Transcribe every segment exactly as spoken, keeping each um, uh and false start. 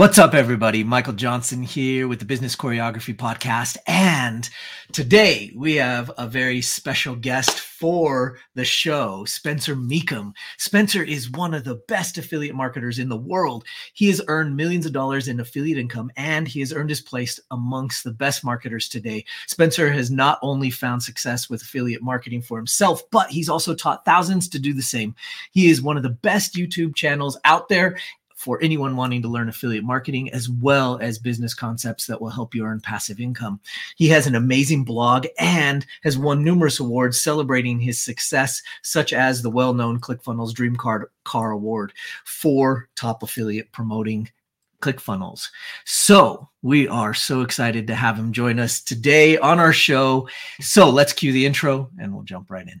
What's up, everybody? Michael Johnson here with the Business Choreography Podcast. And today we have a very special guest for the show, Spencer Mecham. Spencer is one of the best affiliate marketers in the world. He has earned millions of dollars in affiliate income, and he has earned his place amongst the best marketers today. Spencer has not only found success with affiliate marketing for himself, but he's also taught thousands to do the same. He is one of the best YouTube channels out there for anyone wanting to learn affiliate marketing, as well as business concepts that will help you earn passive income. He has an amazing blog and has won numerous awards celebrating his success, such as the well-known ClickFunnels Dream Car, Car Award for top affiliate promoting ClickFunnels. So we are so excited to have him join us today on our show. So let's cue the intro and we'll jump right in.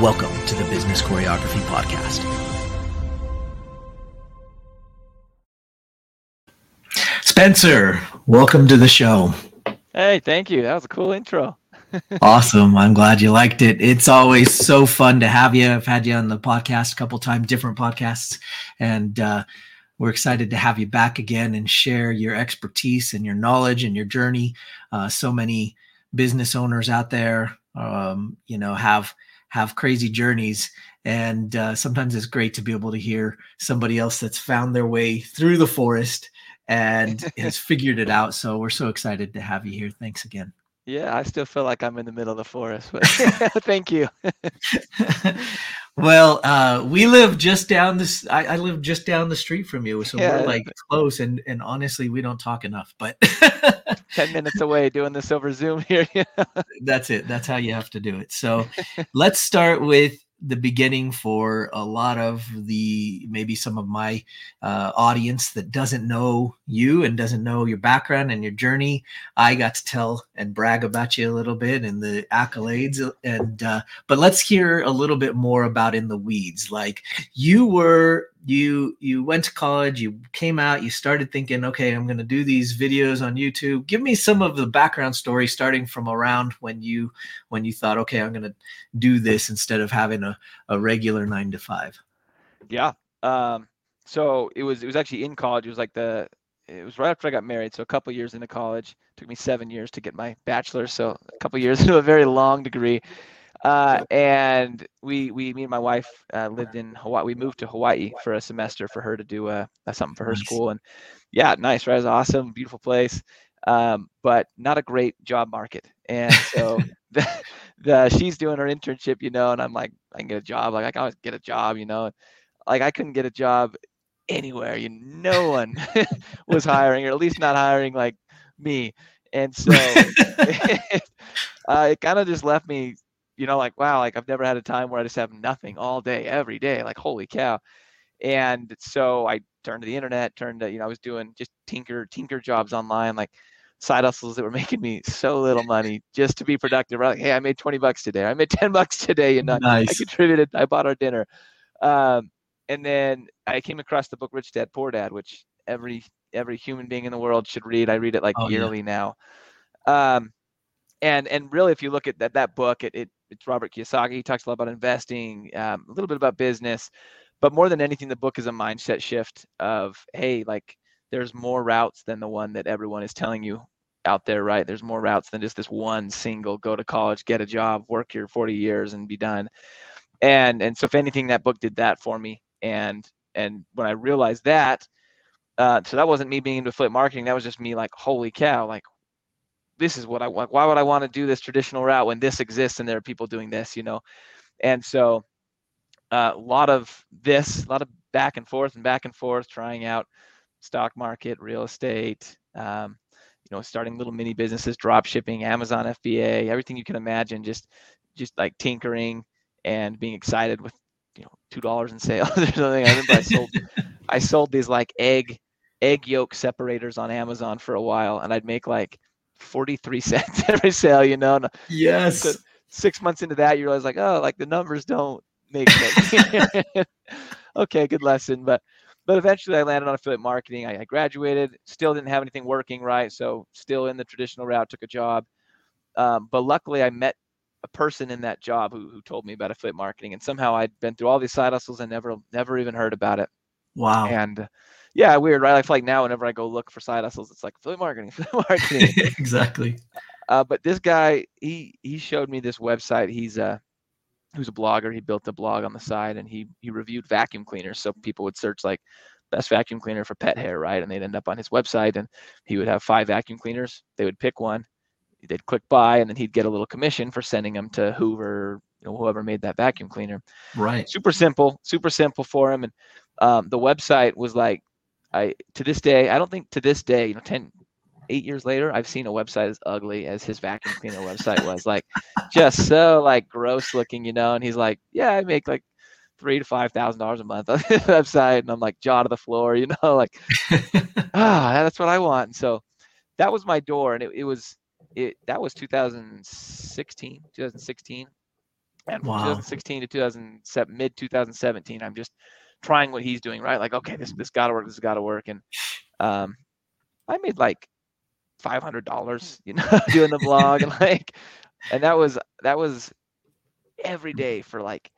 Welcome to the Business Choreography Podcast. Spencer, welcome to the show. Hey, thank you. That was a cool intro. Awesome. I'm glad you liked it. It's always so fun to have you. I've had you on the podcast a couple times, different podcasts, and uh, we're excited to have you back again and share your expertise and your knowledge and your journey. Uh, so many business owners out there, um, you know, have have crazy journeys. And uh, sometimes it's great to be able to hear somebody else that's found their way through the forest and has figured it out. So we're so excited to have you here. Thanks again. Yeah, I still feel like I'm in the middle of the forest, but thank you. Well, uh, we live just down this, I, I live just down the street from you. So yeah, we're like close, and, and honestly, we don't talk enough, but ten minutes away doing this over Zoom here. That's it. That's how you have to do it. So let's start with the beginning for a lot of the, maybe some of my uh, audience that doesn't know you and doesn't know your background and your journey. I got to tell and brag about you a little bit and the accolades, and uh, but let's hear a little bit more about in the weeds. Like you were, you you went to college, you came out, you started thinking, okay, I'm going to do these videos on YouTube. Give me some of the background story, starting from around when you when you thought, okay, I'm going to do this instead of having a, a regular nine to five. Yeah. Um, so it was it was actually in college. It was like the it was right after I got married. So a couple of years into college. It took me seven years to get my bachelor's. So a couple of years into a very long degree. Uh, and we, we, me and my wife, uh, lived in Hawaii. We moved to Hawaii for a semester for her to do, uh, something for her nice. School. And yeah, nice, right? It was awesome. Beautiful place. Um, but not a great job market. And so the, the, she's doing her internship, you know, and I'm like, I can get a job. Like I can always get a job, you know, like I couldn't get a job anywhere. You know, no one was hiring, or at least not hiring like me. And so it, uh, it kind of just left me, you know, like, wow, like I've never had a time where I just have nothing all day, every day, like, holy cow. And so I turned to the internet, turned to, you know, I was doing just tinker, tinker jobs online, like side hustles that were making me so little money just to be productive. Like, hey, I made twenty bucks today. I made ten bucks today. You know, nice. I contributed, I bought our dinner. Um, and then I came across the book, Rich Dad, Poor Dad, which every, every human being in the world should read. I read it like oh, yearly yeah. now. Um, and, and really, if you look at that, that book, it, it, it's Robert Kiyosaki. He talks a lot about investing, um, a little bit about business, but more than anything, the book is a mindset shift of, hey, like there's more routes than the one that everyone is telling you out there, right? There's more routes than just this one single, go to college, get a job, work your forty years and be done. And, and so if anything, that book did that for me. And, and when I realized that, uh, so that wasn't me being into affiliate marketing. That was just me like, holy cow, like, this is what I want. Why would I want to do this traditional route when this exists and there are people doing this, you know? And so uh, a lot of this, a lot of back and forth and back and forth, trying out stock market, real estate, um, you know, starting little mini businesses, drop shipping, Amazon F B A, everything you can imagine, just, just like tinkering and being excited with, you know, two dollars in sales or something. I remember I sold, I sold these like egg egg yolk separators on Amazon for a while, and I'd make like forty-three cents every sale, you know? And yes. So six months into that, you realize like, oh, like the numbers don't make sense. Okay, good lesson. But but eventually I landed on affiliate marketing. I, I graduated, still didn't have anything working right. So still in the traditional route, took a job. Um, but luckily I met a person in that job who, who told me about affiliate marketing. And somehow I'd been through all these side hustles and never, never even heard about it. Wow. And yeah, weird, right? I feel like now whenever I go look for side hustles, it's like affiliate marketing, affiliate marketing. Exactly. Uh, but this guy, he he showed me this website. He's a, who's a blogger. He built a blog on the side, and he he reviewed vacuum cleaners. So people would search like best vacuum cleaner for pet hair, right? And they'd end up on his website, and he would have five vacuum cleaners. They would pick one. They'd click buy, and then he'd get a little commission for sending them to Hoover, you know, whoever made that vacuum cleaner. Right. Super simple, super simple for him. And um, the website was like, I, to this day, I don't think to this day, you know, ten, eight years later, I've seen a website as ugly as his vacuum cleaner website was, like just so like gross looking, you know? And he's like, yeah, I make like three to five thousand dollars a month on this website. And I'm like, jaw to the floor, you know, like, ah, that's what I want. And so that was my door. And it, it was, it, that was two thousand sixteen, two thousand sixteen and wow. two thousand sixteen to two thousand seven, mid two thousand seventeen. I'm just trying what he's doing, right? Like, okay, this, this gotta work. This has gotta work. And, um, I made like five hundred dollars, you know, doing the blog and like, and that was, that was every day for like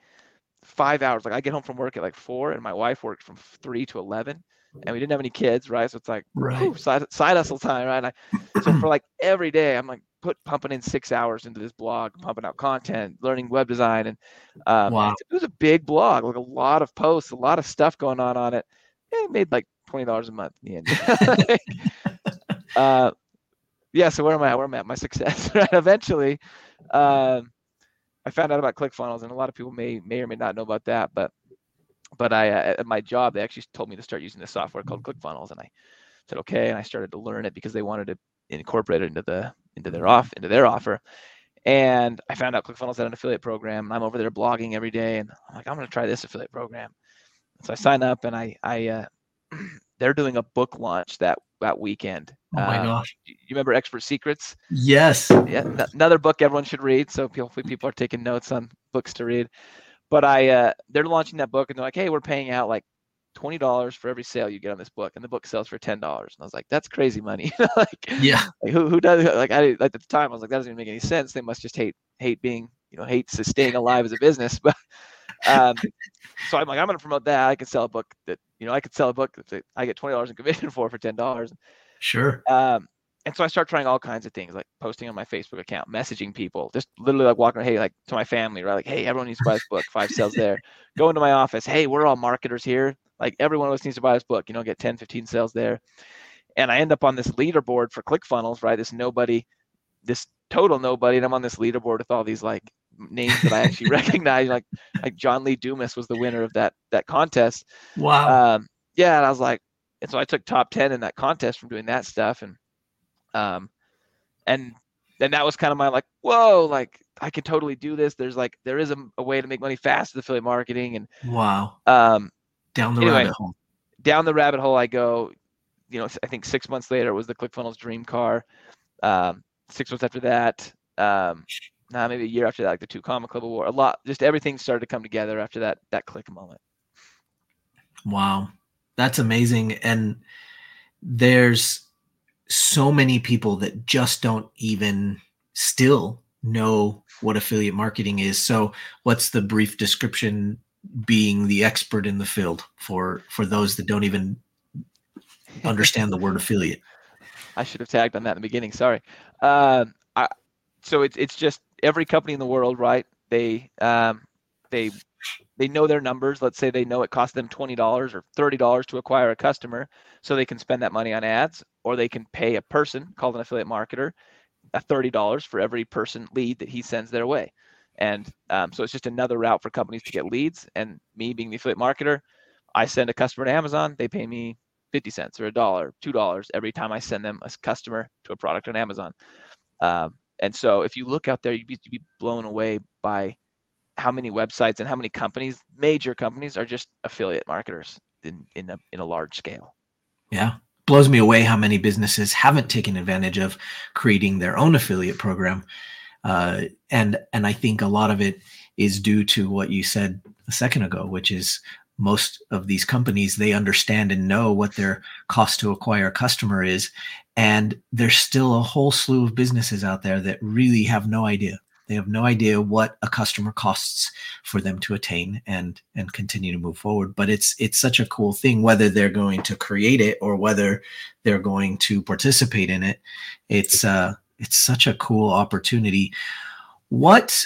five hours. Like I get home from work at like four and my wife worked from three to eleven and we didn't have any kids. Right. So it's like right. Ooh, side, side hustle time. Right. And I, so for like every day I'm like put pumping in six hours into this blog, pumping out content, learning web design. And, um, wow. it was a big blog, like a lot of posts, a lot of stuff going on on it. And it made like twenty dollars a month in the end. like, uh, Yeah. So where am I at? Where am I at? My success, right? Eventually, um, I found out about ClickFunnels, and a lot of people may, may or may not know about that, but, but I, uh, at my job, they actually told me to start using this software called ClickFunnels. And I said, okay. And I started to learn it because they wanted to incorporate it into the, into their off, into their offer. And I found out ClickFunnels had an affiliate program, and I'm over there blogging every day. And I'm like, I'm going to try this affiliate program. So I sign up, and I, I, uh, they're doing a book launch that, that weekend. Oh my um, gosh. You remember Expert Secrets? Yes. Yeah, n- another book everyone should read. So hopefully people are taking notes on books to read. But I, uh, they're launching that book, and they're like, hey, we're paying out like twenty dollars for every sale you get on this book. And the book sells for ten dollars. And I was like, that's crazy money. like, yeah. Like, who, who does like I like at the time I was like, that doesn't even make any sense. They must just hate, hate being, you know, hate staying alive as a business. But um, so I'm like, I'm going to promote that. I can sell a book that, you know, I could sell a book that I get twenty dollars in commission for, for ten dollars. Sure. Um, and so I start trying all kinds of things, like posting on my Facebook account, messaging people, just literally like walking, hey, like to my family, right? Like, hey, everyone needs to buy this book. Five sales there. Go into my office. Hey, we're all marketers here. Like everyone of us needs to buy this book, you know, get ten, fifteen sales there. And I end up on this leaderboard for ClickFunnels, right? This nobody, this total nobody. And I'm on this leaderboard with all these like names that I actually recognize. Like, like John Lee Dumas was the winner of that, that contest. Wow. Um, yeah. And I was like, and so I took top ten in that contest from doing that stuff. And, um, and then that was kind of my like, whoa, like I can totally do this. There's like, there is a, a way to make money fast with affiliate marketing. And wow. Um, down the anyway, rabbit hole, down the rabbit hole I go, you know, I think six months later it was the ClickFunnels dream car. Um, six months after that, um, nah, maybe a year after that, like the Two Comma Club award, a lot, just everything started to come together after that, that click moment. Wow. That's amazing. And there's so many people that just don't even still know what affiliate marketing is. So what's the brief description, being the expert in the field, for, for those that don't even understand the word affiliate? I should have tagged on that in the beginning. Sorry. Um, I, so it's, it's just every company in the world, right? They, um, they, they know their numbers. Let's say they know it costs them twenty dollars or thirty dollars to acquire a customer, so they can spend that money on ads, or they can pay a person called an affiliate marketer thirty dollars for every person lead that he sends their way. And um, so it's just another route for companies to get leads. And me being the affiliate marketer, I send a customer to Amazon. They pay me fifty cents or a dollar, two dollars every time I send them a customer to a product on Amazon. Um, and so if you look out there, you'd be, you'd be blown away by how many websites and how many companies, major companies, are just affiliate marketers in, in a, in a large scale. Yeah. blows me away how many businesses haven't taken advantage of creating their own affiliate program. Uh, and and I think a lot of it is due to what you said a second ago, which is most of these companies, they understand and know what their cost to acquire a customer is. And there's still a whole slew of businesses out there that really have no idea. They have no idea what a customer costs for them to attain and and continue to move forward. But it's it's such a cool thing, whether they're going to create it or whether they're going to participate in it. It's uh it's such a cool opportunity. What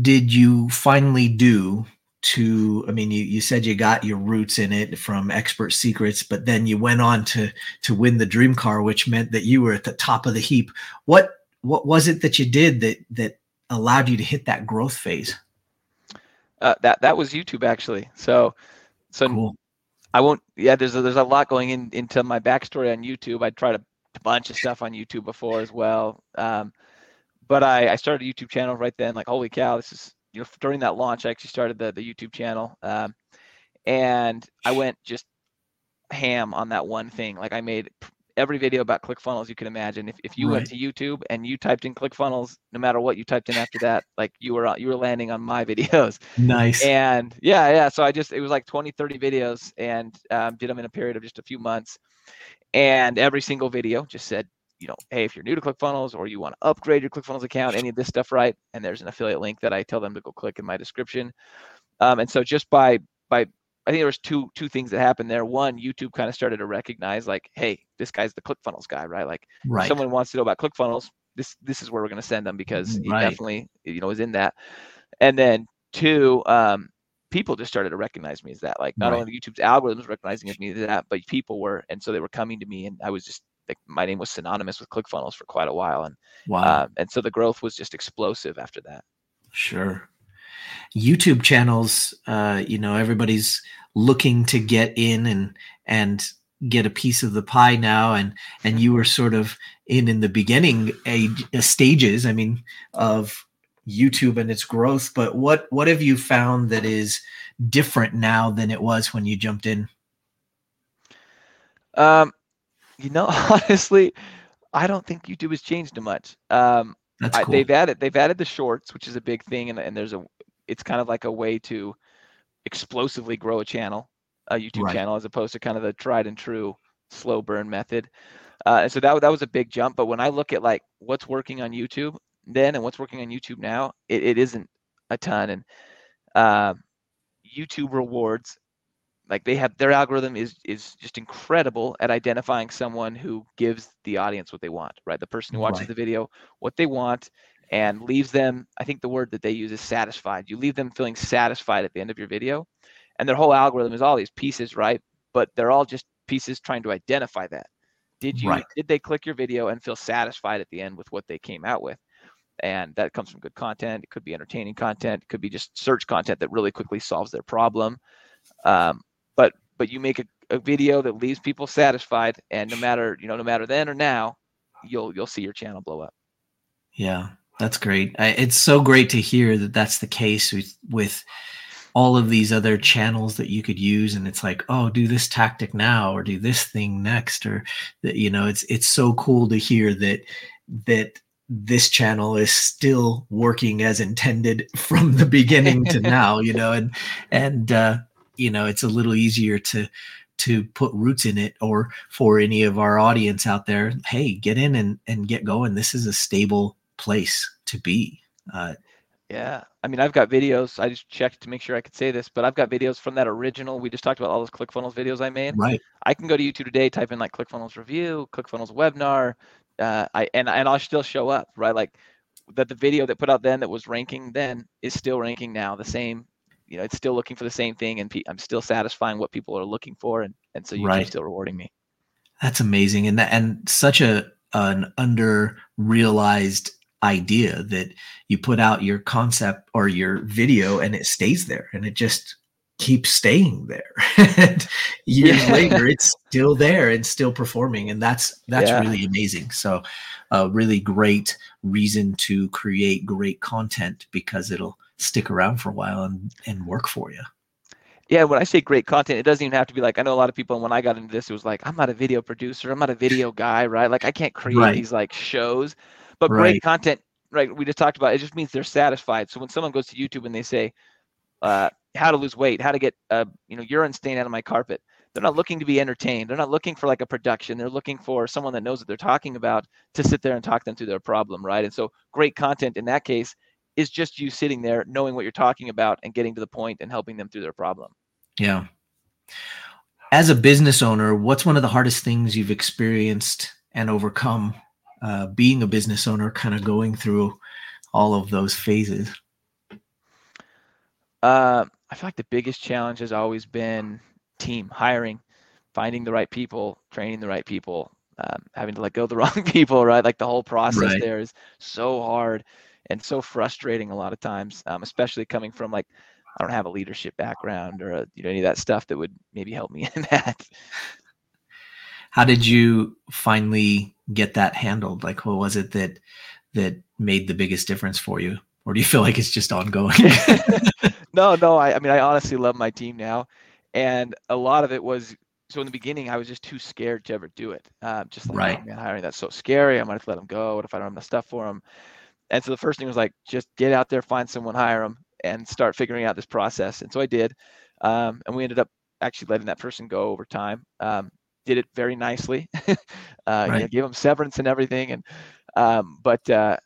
did you finally do to, I mean, you, you said you got your roots in it from Expert Secrets, but then you went on to to win the dream car, which meant that you were at the top of the heap. What what was it that you did that that allowed you to hit that growth phase? Uh, that that was YouTube, actually. So, so cool. I won't. Yeah, there's a, there's a lot going in into my backstory on YouTube. I tried a bunch of stuff on YouTube before as well, um, but I, I started a YouTube channel right then. Like, holy cow, this is, you know, during that launch, I actually started the the YouTube channel, um, and I went just ham on that one thing. Like, I made every video about ClickFunnels you can imagine. If if you right. went to YouTube and you typed in ClickFunnels, no matter what you typed in after that, like you were you were landing on my videos. Nice. And yeah, yeah. So I just, it was like twenty, thirty videos, and um, did them in a period of just a few months. And every single video just said, you know, hey, if you're new to ClickFunnels or you want to upgrade your ClickFunnels account, any of this stuff, right? And there's an affiliate link that I tell them to go click in my description. Um, and so just by by I think there was two two things that happened there. One, YouTube kind of started to recognize, like, hey, this guy's the ClickFunnels guy, right? Like, right. If someone wants to know about ClickFunnels, this this is where we're going to send them, because he right. definitely, you know, is in that. And then two, um, people just started to recognize me as that. Like, not right. only YouTube's algorithms recognizing me as that, but people were, and so they were coming to me, and I was just like, my name was synonymous with ClickFunnels for quite a while, and wow, uh, and so the growth was just explosive after that. Sure. YouTube channels, uh, you know, everybody's looking to get in and and get a piece of the pie now, and and you were sort of in in the beginning age, stages, I mean, of YouTube and its growth. But what what have you found that is different now than it was when you jumped in? Um, you know, honestly, I don't think YouTube has changed much. Um, That's cool. I, they've added they've added the shorts, which is a big thing, and and there's a it's kind of like a way to explosively grow a channel, a YouTube right. channel, as opposed to kind of the tried and true slow burn method. Uh, and so that, that was a big jump. But when I look at like what's working on YouTube then and what's working on YouTube now, it, it isn't a ton. And uh, YouTube rewards, like they have, their algorithm is is just incredible at identifying someone who gives the audience what they want, right? The person who watches right. the video, what they want, and leaves them, I think the word that they use is satisfied. You leave them feeling satisfied at the end of your video. And their whole algorithm is all these pieces, right? But they're all just pieces trying to identify that. Did you right. did they click your video and feel satisfied at the end with what they came out with? And that comes from good content. It could be entertaining content. It could be just search content that really quickly solves their problem. Um, but but you make a, a video that leaves people satisfied, and no matter, you know, no matter then or now, you'll you'll see your channel blow up. Yeah. That's great. I, it's so great to hear that that's the case with, with all of these other channels that you could use. And it's like, oh, do this tactic now, or do this thing next, or that, you know, it's, it's so cool to hear that, that this channel is still working as intended from the beginning to now, you know, and, and, uh, you know, it's a little easier to, to put roots in it, or for any of our audience out there, hey, get in and, and get going. This is a stable place to be. Uh, yeah. I mean, I've got videos. I just checked to make sure I could say this, but I've got videos from that original. We just talked about all those ClickFunnels videos I made. Right. I can go to YouTube today, type in like ClickFunnels review, ClickFunnels webinar. Uh, I, and, and I'll still show up, right? Like that the video that put out then that was ranking then is still ranking now the same, you know, it's still looking for the same thing, and pe- I'm still satisfying what people are looking for. And, and so you're right. still rewarding me. That's amazing. And that, and such a, an under realized idea that you put out your concept or your video and it stays there, and it just keeps staying there. And years yeah. later, it's still there and still performing. And that's, that's yeah. really amazing. So a really great reason to create great content, because it'll stick around for a while and, and work for you. yeah, when I say great content, it doesn't even have to be like, I know a lot of people, and when I got into this, it was like, I'm not a video producer, I'm not a video guy, right? Like I can't create right. these like shows, but right. great content, right? We just talked about, it just means they're satisfied. So when someone goes to YouTube and they say, uh, how to lose weight, how to get, uh, you know, urine stain out of my carpet, they're not looking to be entertained. They're not looking for like a production. They're looking for someone that knows what they're talking about to sit there and talk them through their problem, right? And so great content in that case is just you sitting there knowing what you're talking about and getting to the point and helping them through their problem. Yeah. As a business owner, what's one of the hardest things you've experienced and overcome uh, being a business owner, kind of going through all of those phases? Uh, I feel like the biggest challenge has always been team hiring, finding the right people, training the right people, um, having to let go of the wrong people, right? Like the whole process right. there is so hard and so frustrating a lot of times, um, especially coming from like, I don't have a leadership background or a, you know, any of that stuff that would maybe help me in that. How did you finally get that handled? Like, what was it that, that made the biggest difference for you? Or do you feel like it's just ongoing? No, no. I, I mean, I honestly love my team now. And a lot of it was, so in the beginning, I was just too scared to ever do it. Uh, just like, right. oh, man, hiring, that's so scary. I might have to let them go. What if I don't have enough stuff for them? And so the first thing was like, just get out there, find someone, hire them, and start figuring out this process. And so I did. Um, and we ended up actually letting that person go over time. Um, did it very nicely. uh, right. yeah, gave them severance and everything. And um, but uh,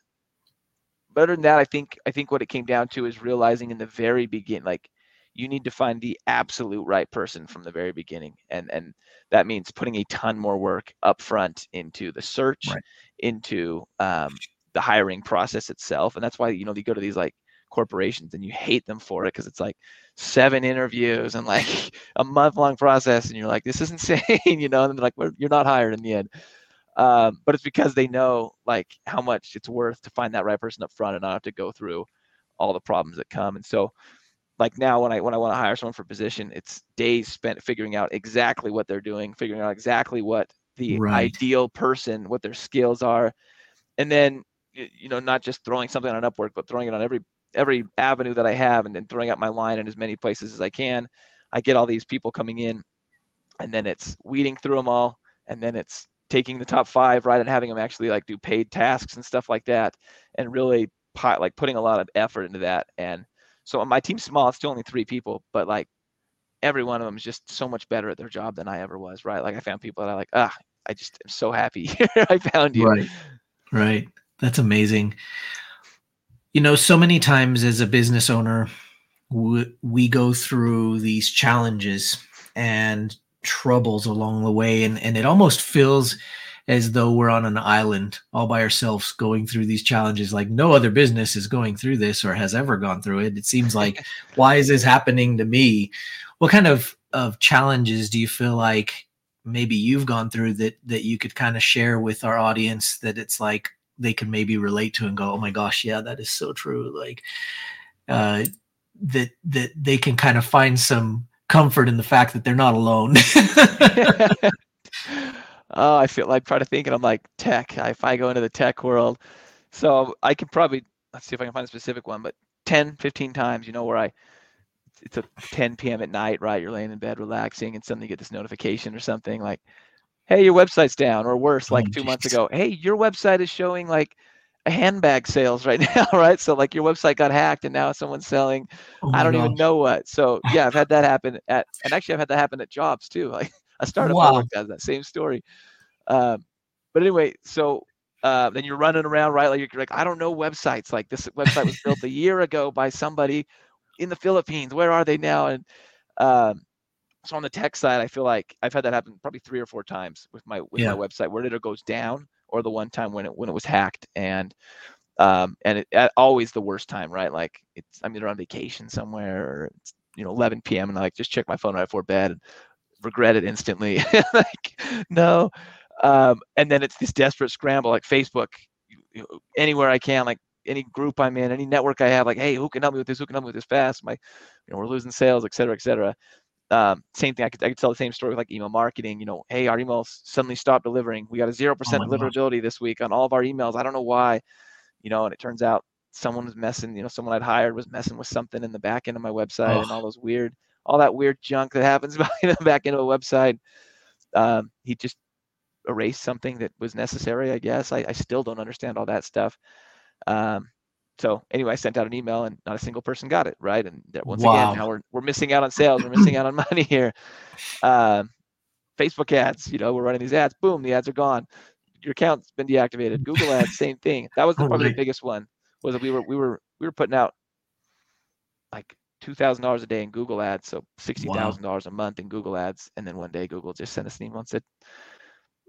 but other than that, I think I think what it came down to is realizing in the very beginning, like, you need to find the absolute right person from the very beginning. And and that means putting a ton more work up front into the search, right. into um, the hiring process itself. And that's why, you know, you go to these like corporations and you hate them for it, because it's like seven interviews and like a month long process. And you're like, this is insane, you know, and they're like, well, you're not hired in the end. Um, but it's because they know like how much it's worth to find that right person up front and not have to go through all the problems that come. And so like now when I when I want to hire someone for a position, it's days spent figuring out exactly what they're doing, figuring out exactly what the right. ideal person, what their skills are. And then, you know, not just throwing something on Upwork, but throwing it on every every avenue that I have, and then throwing out my line in as many places as I can. I get all these people coming in, and then it's weeding through them all. And then it's taking the top five, right, and having them actually like do paid tasks and stuff like that, and really pot, like putting a lot of effort into that. And so my team's small, it's still only three people, but like every one of them is just so much better at their job than I ever was, right? Like I found people that I like, ah, I just am so happy I found you. Right, right. That's amazing. You know, so many times as a business owner, we, we go through these challenges and troubles along the way, and, and it almost feels as though we're on an island all by ourselves going through these challenges. Like no other business is going through this or has ever gone through it. It seems like, why is this happening to me? What kind of, of challenges do you feel like maybe you've gone through that, that you could kind of share with our audience, that it's like they can maybe relate to and go, oh my gosh, yeah, that is so true. Like uh, that, that they can kind of find some comfort in the fact that they're not alone. Oh, I feel like trying to think, and I'm like, tech, if I go into the tech world. So I can probably, let's see if I can find a specific one, but ten, fifteen times, you know, where I, it's a ten p.m. at night, right? You're laying in bed relaxing and suddenly you get this notification or something like, hey, your website's down, or worse, like oh, two geez. months ago, hey, your website is showing like a handbag sales right now, right? So like your website got hacked and now someone's selling, oh, I don't gosh. even know what. So yeah, I've had that happen at, and actually I've had that happen at jobs too. Like, a startup wow. does that same story. Um, but anyway, so uh, then you're running around, right? Like you're like, I don't know websites. Like this website was built a year ago by somebody in the Philippines. Where are they now? And um, so on the tech side, I feel like I've had that happen probably three or four times with my with yeah. my website, where it goes down, or the one time when it when it was hacked, and um, and it, always the worst time, right? Like it's I'm either on vacation somewhere, or it's, you know, eleven p.m. and I like just check my phone right before bed. And, regret it instantly. Like no um and then it's this desperate scramble, like Facebook, you know, anywhere I can, like any group I'm in, any network I have, like, hey, who can help me with this, who can help me with this fast, my, you know, we're losing sales, et cetera, et cetera. Um same thing, I could I could tell the same story with like email marketing, you know, hey, our emails suddenly stopped delivering, we got a zero percent deliverability this week on all of our emails, I don't know why, you know, and it turns out someone was messing, you know, someone I'd hired was messing with something in the back end of my website, oh. and all those weird all that weird junk that happens behind the back end of a website. Um, he just erased something that was necessary, I guess. I, I still don't understand all that stuff. Um, so anyway, I sent out an email and not a single person got it, right? And that, once wow. again, now we're we're missing out on sales. We're missing out on money here. Um, Facebook ads, you know, we're running these ads. Boom, the ads are gone. Your account's been deactivated. Google ads, same thing. That was the, probably the biggest one. Was that we were we were we were putting out like two thousand dollars a day in Google ads, so sixty thousand wow. dollars a month in Google ads, and then one day Google just sent us an email and said,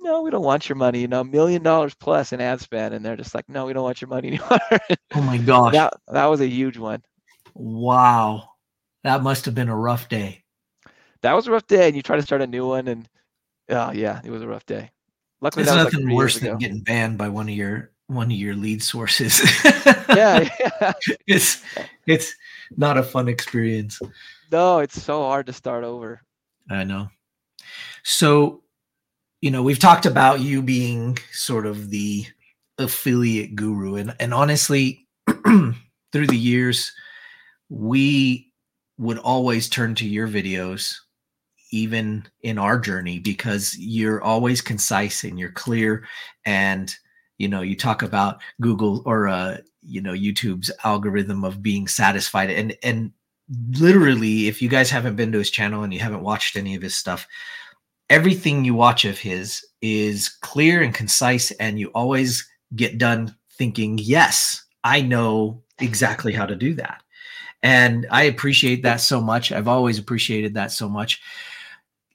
"No, we don't want your money. You know, a million dollars plus in ad spend," and they're just like, "No, we don't want your money anymore." Oh my gosh, that that was a huge one. Wow, that must have been a rough day. That was a rough day, and you try to start a new one, and oh yeah, it was a rough day. Luckily, there's nothing like worse than getting banned by one of your one of your lead sources. yeah, yeah, it's it's not a fun experience. No, it's so hard to start over. I know. So, you know, we've talked about you being sort of the affiliate guru, and and honestly, through the years, we would always turn to your videos. Even in our journey, because you're always concise and you're clear. And, you know, you talk about Google or, uh, you know, YouTube's algorithm of being satisfied. And, and literally, if you guys haven't been to his channel and you haven't watched any of his stuff, everything you watch of his is clear and concise. And you always get done thinking, yes, I know exactly how to do that. And I appreciate that so much. I've always appreciated that so much.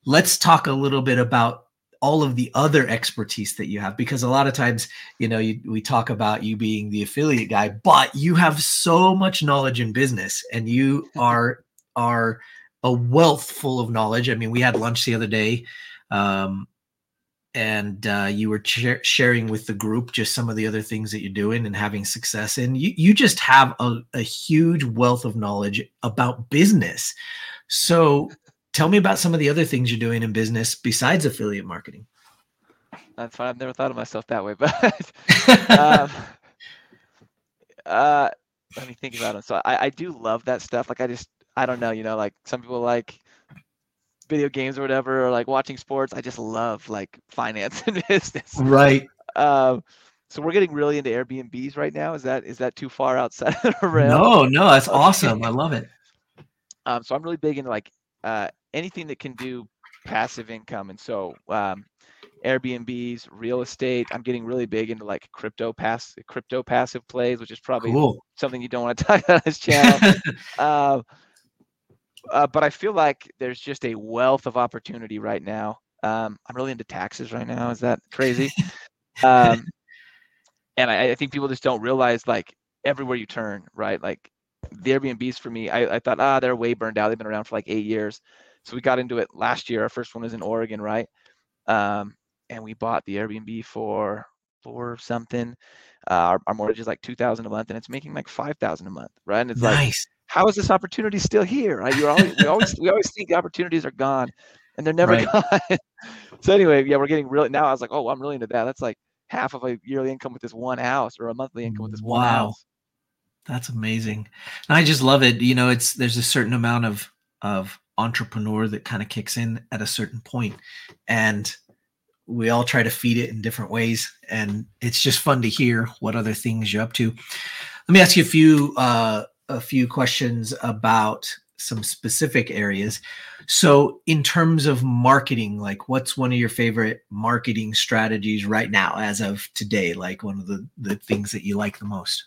Let's talk a little bit about all of the other expertise that you have, because a lot of times, you know, you, we talk about you being the affiliate guy, but you have so much knowledge in business, and you are are a wealth full of knowledge. I mean, we had lunch the other day, um, and uh, you were ch- sharing with the group just some of the other things that you're doing and having success in. You you just have a, a huge wealth of knowledge about business. So tell me about some of the other things you're doing in business besides affiliate marketing. That's fine. I've never thought of myself that way, but um, uh, let me think about it. So I, I do love that stuff. Like I just, I don't know, you know, like some people like video games or whatever, or like watching sports. I just love like finance and business. Right. Um, so we're getting really into Airbnbs right now. Is that, is that too far outside of the realm? No, no, that's awesome. I love it. Um, so I'm really big into like, uh, anything that can do passive income. And so um, Airbnbs, real estate, I'm getting really big into like crypto pass, crypto passive plays, which is probably cool. Something you don't want to talk about on this channel. uh, uh, but I feel like there's just a wealth of opportunity right now. Um, I'm really into taxes right now. Is that crazy? um, and I, I think people just don't realize like everywhere you turn, right? Like the Airbnbs for me, I, I thought, ah, they're way burned out. They've been around for like eight years. So we got into it last year. Our first one was in Oregon, right? Um, and we bought the Airbnb for four something. Uh, our, our mortgage is like two thousand dollars a month, and it's making like five thousand dollars a month, right? And it's nice. Like, how is this opportunity still here? Right? You're always, we always we always think the opportunities are gone, and they're never right. gone. So anyway, yeah, we're getting really now. I was like, oh, I'm really into that. That's like half of a yearly income with this one house, or a monthly income with this wow. one house. That's amazing. And I just love it. You know, it's, there's a certain amount of, of entrepreneur that kind of kicks in at a certain point, and we all try to feed it in different ways. And it's just fun to hear what other things you're up to. Let me ask you a few, uh, a few questions about some specific areas. So in terms of marketing, like what's one of your favorite marketing strategies right now, as of today, like one of the, the things that you like the most?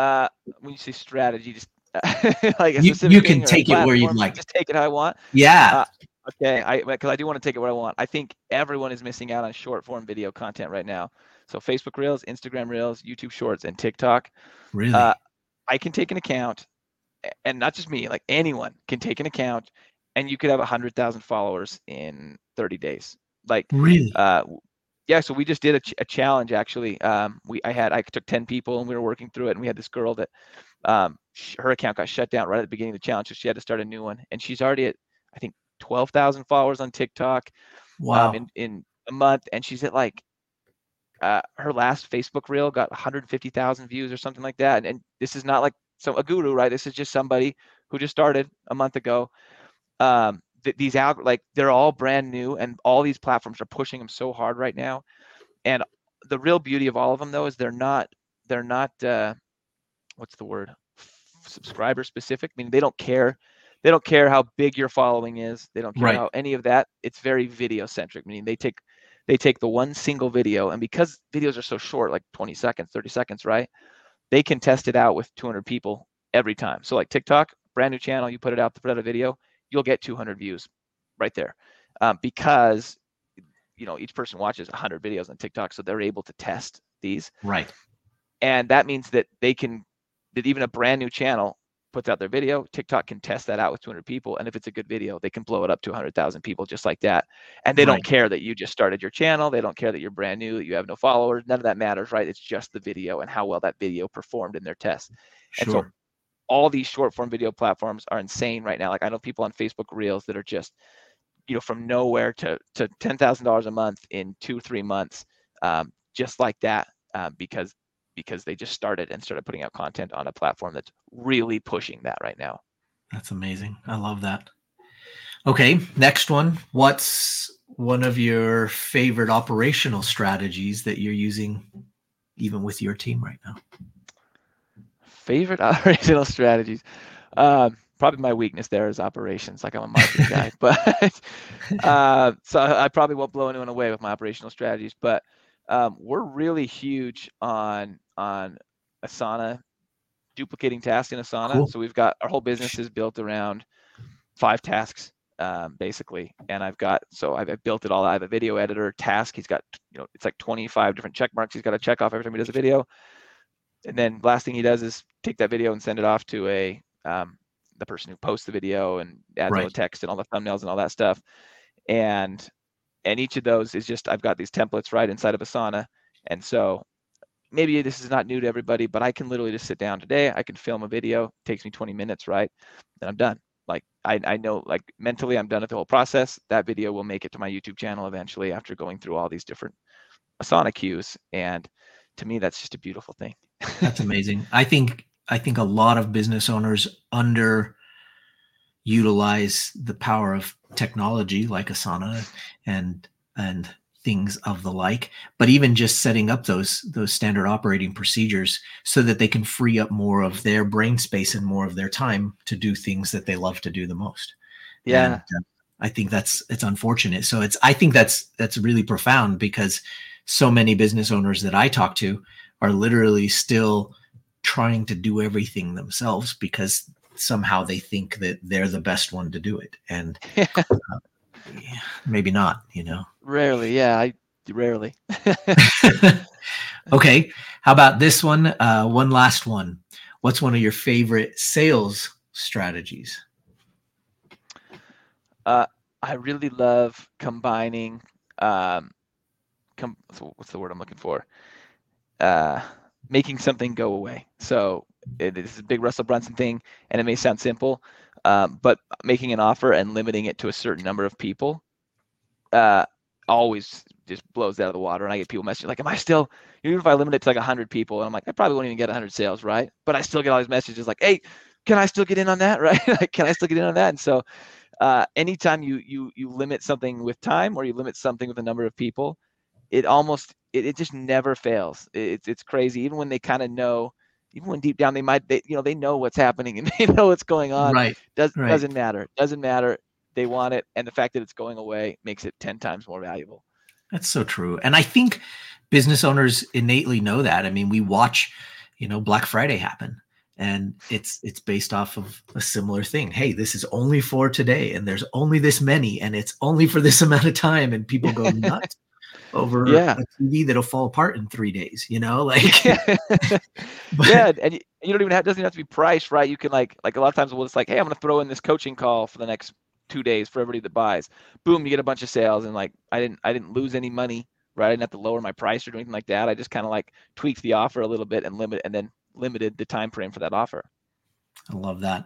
Uh, when you say strategy, just uh, like a you, you can take it where you'd like. Just take it how I want. Yeah. Uh, okay. I because I do want to take it where I want. I think everyone is missing out on short form video content right now. So Facebook Reels, Instagram Reels, YouTube Shorts, and TikTok. Really? Uh, I can take an account, and not just me. Like anyone can take an account, and you could have a hundred thousand followers in thirty days. Like really? Uh, Yeah, so we just did a, ch- a challenge actually. Um, we I had I took ten people, and we were working through it, and we had this girl that um, sh- her account got shut down right at the beginning of the challenge, so she had to start a new one. And she's already at I think twelve thousand followers on TikTok. Wow! Um, in, in a month, and she's at like uh, her last Facebook reel got one hundred fifty thousand views or something like that. And, and this is not like so a guru, right? This is just somebody who just started a month ago. Um, th- these alg- like they're all brand new, and all these platforms are pushing them so hard right now. And the real beauty of all of them, though, is they're not they're not uh, what's the word subscriber specific. I mean, they don't care. They don't care how big your following is. They don't care right. how any of that. It's very video centric. Meaning they take they take the one single video, and because videos are so short, like twenty seconds, thirty seconds, right? They can test it out with two hundred people every time. So like TikTok, brand new channel, you put it out, put out a video, you'll get two hundred views right there, um, because you know each person watches one hundred videos on TikTok, so they're able to test these. Right. And that means that they can that even a brand new channel puts out their video, TikTok can test that out with two hundred people, and if it's a good video, they can blow it up to one hundred thousand people just like that. And they right. don't care that you just started your channel. They don't care that you're brand new, that you have no followers. None of that matters, right? It's just the video and how well that video performed in their test. Sure. And so all these short form video platforms are insane right now. Like I know people on Facebook Reels that are just, you know, from nowhere to to ten thousand dollars a month in two, three months, um, just like that, uh, because because they just started and started putting out content on a platform that's really pushing that right now. That's amazing. I love that. Okay. Next one. What's one of your favorite operational strategies that you're using even with your team right now? Favorite operational strategies. Um, probably my weakness there is operations. Like I'm a marketing guy, but uh, so I probably won't blow anyone away with my operational strategies, but um, we're really huge on, on Asana, duplicating tasks in Asana. Cool. So we've got our whole business is built around five tasks, um, basically. And I've got, so I've, I've built it all. I have a video editor task. He's got, you know, it's like twenty-five different check marks. He's got to check off every time he does a video. And then last thing he does is take that video and send it off to a, um, the person who posts the video and adds right. all the text and all the thumbnails and all that stuff. And, and each of those is just, I've got these templates right inside of Asana. And so maybe this is not new to everybody, but I can literally just sit down today. I can film a video. It takes me twenty minutes, right? Then I'm done. Like I, I know, like mentally I'm done with the whole process. That video will make it to my YouTube channel eventually after going through all these different Asana cues. And to me, that's just a beautiful thing. That's amazing. I think, I think a lot of business owners underutilize the power of technology like Asana and, and things of the like, but even just setting up those, those standard operating procedures so that they can free up more of their brain space and more of their time to do things that they love to do the most. Yeah. And, uh, I think that's, it's unfortunate. So it's, I think that's, that's really profound because so many business owners that I talk to are literally still trying to do everything themselves because somehow they think that they're the best one to do it. And yeah. uh, yeah, maybe not, you know, rarely. Yeah. I rarely. Okay. How about this one? Uh, one last one. What's one of your favorite sales strategies? Uh, I really love combining, um, com- what's the word I'm looking for? Uh, making something go away. So it is a big Russell Brunson thing, and it may sound simple, um, but making an offer and limiting it to a certain number of people uh, always just blows out of the water. And I get people messaging like, am I still, even if I limit it to like one hundred people, and I'm like, I probably won't even get one hundred sales, right? But I still get all these messages like, hey, can I still get in on that, right? Like, can I still get in on that? And so uh, anytime you you you limit something with time or you limit something with a number of people, it almost, it, it just never fails. It, it's crazy. Even when they kind of know, even when deep down they might, they, you know, they know what's happening and they know what's going on. Right. Does, right. Doesn't matter. Doesn't matter. They want it. And the fact that it's going away makes it ten times more valuable. That's so true. And I think business owners innately know that. I mean, we watch, you know, Black Friday happen and it's, it's based off of a similar thing. Hey, this is only for today and there's only this many and it's only for this amount of time. And people go nuts. Over yeah. a T V that'll fall apart in three days, you know, like yeah, but, yeah. and you, you don't even have doesn't even have to be priced, right? You can like like a lot of times we'll just like, hey, I'm gonna throw in this coaching call for the next two days for everybody that buys. Boom, you get a bunch of sales, and like I didn't I didn't lose any money, right? I didn't have to lower my price or do anything like that. I just kind of like tweaked the offer a little bit and limit and then limited the time frame for that offer. I love that.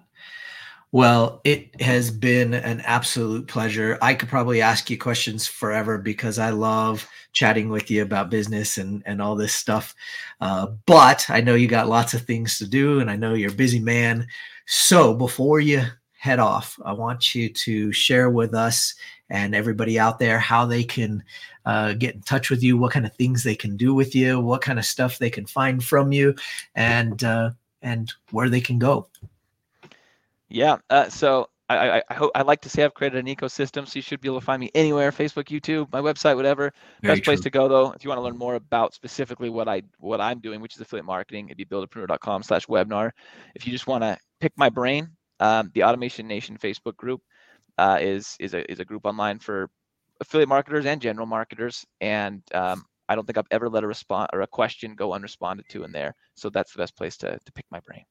Well, it has been an absolute pleasure. I could probably ask you questions forever because I love chatting with you about business and, and all this stuff. Uh, but I know you got lots of things to do and I know you're a busy man. So before you head off, I want you to share with us and everybody out there how they can uh, get in touch with you, what kind of things they can do with you, what kind of stuff they can find from you, and uh, and where they can go. Yeah. Uh, so I, I, I hope I like to say I've created an ecosystem, so you should be able to find me anywhere: Facebook, YouTube, my website, whatever. Very Best true. place to go though, if you want to learn more about specifically what I what I'm doing, which is affiliate marketing, it'd be buildapreneur dot com slash webinar. If you just want to pick my brain, um, the Automation Nation Facebook group uh, is is a is a group online for affiliate marketers and general marketers, and um, I don't think I've ever let a response or a question go unresponded to in there. So that's the best place to to pick my brain.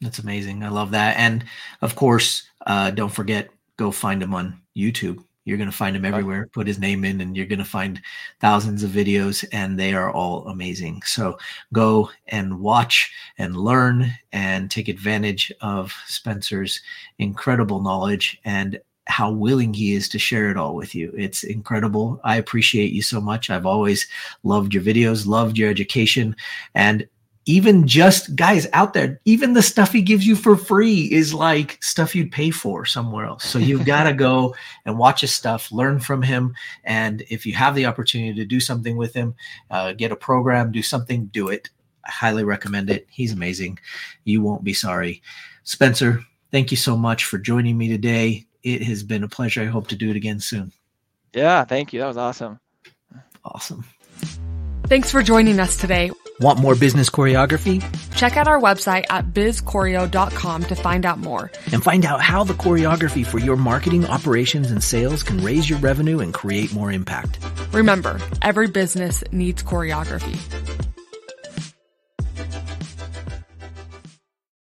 That's amazing. I love that. And of course, uh, don't forget, go find him on YouTube. You're going to find him everywhere. Put his name in and you're going to find thousands of videos, and they are all amazing. So go and watch and learn and take advantage of Spencer's incredible knowledge and how willing he is to share it all with you. It's incredible. I appreciate you so much. I've always loved your videos, loved your education, and even just guys out there, even the stuff he gives you for free is like stuff you'd pay for somewhere else. So you've got to go and watch his stuff, learn from him. And if you have the opportunity to do something with him, uh, get a program, do something, do it. I highly recommend it. He's amazing. You won't be sorry. Spencer, thank you so much for joining me today. It has been a pleasure. I hope to do it again soon. Yeah, thank you. That was awesome. Awesome. Thanks for joining us today. Want more business choreography? Check out our website at biz choreo dot com to find out more. And find out how the choreography for your marketing, operations, and sales can raise your revenue and create more impact. Remember, every business needs choreography.